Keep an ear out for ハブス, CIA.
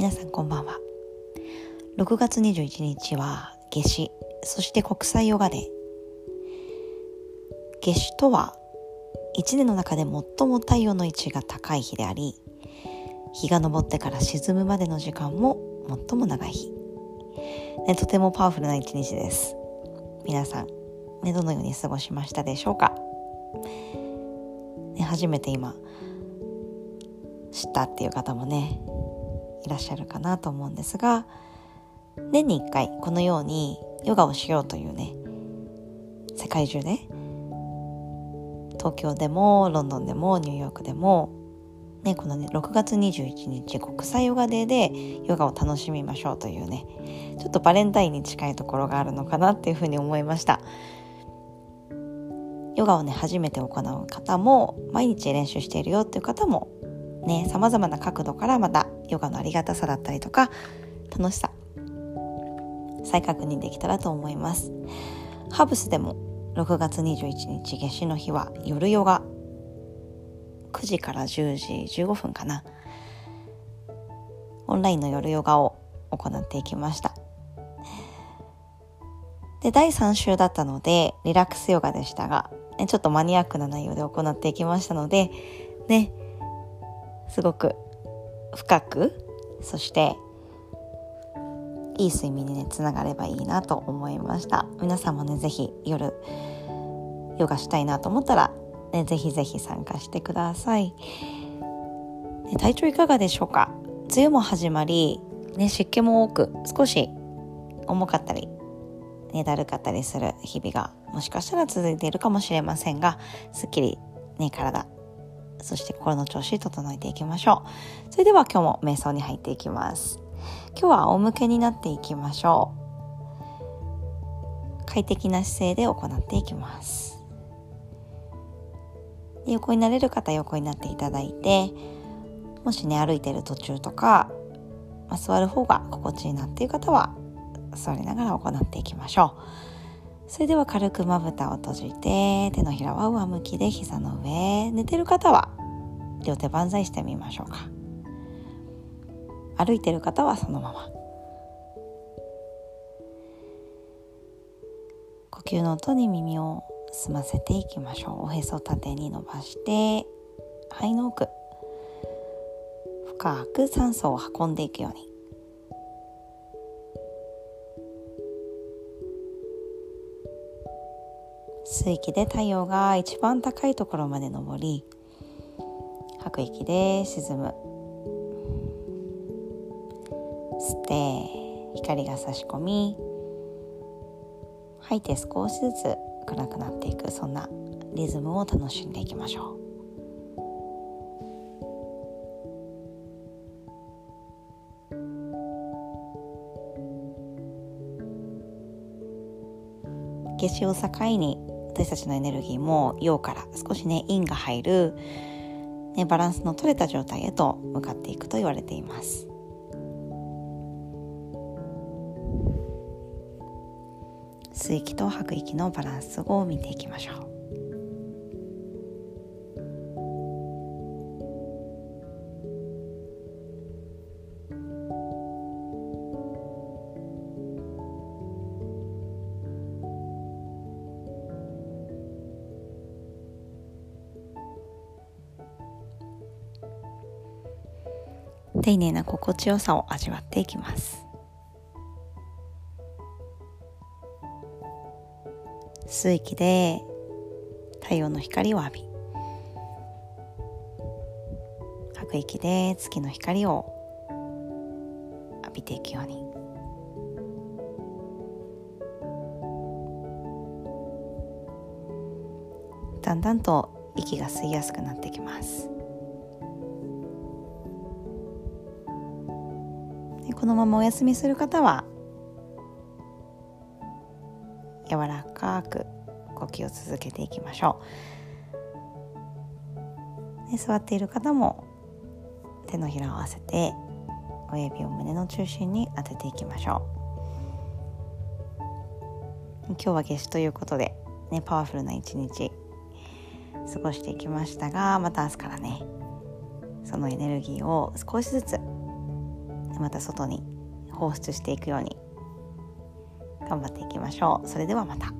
皆さんこんばんは。6月21日は夏至、そして国際ヨガデー。夏至とは1年の中で最も太陽の位置が高い日であり、日が昇ってから沈むまでの時間も最も長い日、とてもパワフルな一日です。皆さん、どのように過ごしましたでしょうか。初めて今知ったっていう方もいらっしゃるかなと思うんですが、年に1回このようにヨガをしようという世界中で、東京でもロンドンでもニューヨークでもこの6月21日国際ヨガデーでヨガを楽しみましょうというちょっとバレンタインに近いところがあるのかなっていうふうに思いました。ヨガを初めて行う方も、毎日練習しているよっていう方も様々な角度からまたヨガのありがたさだったりとか楽しさ再確認できたらと思います。ハブスでも6月21日夏至の日は夜ヨガ、9時から10時15分かな、オンラインの夜ヨガを行っていきました。で、第3週だったのでリラックスヨガでしたが、ちょっとマニアックな内容で行っていきましたので、すごく深く、そしていい睡眠につながればいいなと思いました。皆さんもぜひ夜ヨガしたいなと思ったらぜひぜひ参加してください。体調いかがでしょうか。梅雨も始まり、湿気も多く、少し重かったりだるかったりする日々がもしかしたら続いているかもしれませんが、すっきり体、そして心の調子整えていきましょう。それでは今日も瞑想に入っていきます。今日は仰向けになっていきましょう。快適な姿勢で行っていきます。横になれる方、横になっていただいて、もし歩いている途中とか、座る方が心地いいなっていう方は座りながら行っていきましょう。それでは軽くまぶたを閉じて、手のひらは上向きで膝の上、寝てる方は両手万歳してみましょうか。歩いてる方はそのまま。呼吸の音に耳を済ませていきましょう。おへそを縦に伸ばして、肺の奥、深く酸素を運んでいくように。吸う息で太陽が一番高いところまで昇り、吐く息で沈む。吸って光が差し込み、吐いて少しずつ暗くなっていく、そんなリズムを楽しんでいきましょう。夏至を境に私たちのエネルギーも陽から少し陰が入る、バランスの取れた状態へと向かっていくと言われています。吸う息と吐く息のバランスを見ていきましょう。丁寧な心地よさを味わっていきます。吸う息で太陽の光を浴び、吐く息で月の光を浴びていくように。だんだんと息が吸いやすくなってきます。このままお休みする方は柔らかく呼吸を続けていきましょう。座っている方も手のひらを合わせて、親指を胸の中心に当てていきましょう。今日は夏至ということで、パワフルな一日過ごしていきましたが、また明日からそのエネルギーを少しずつまた外に放出していくように頑張っていきましょう。それではまた。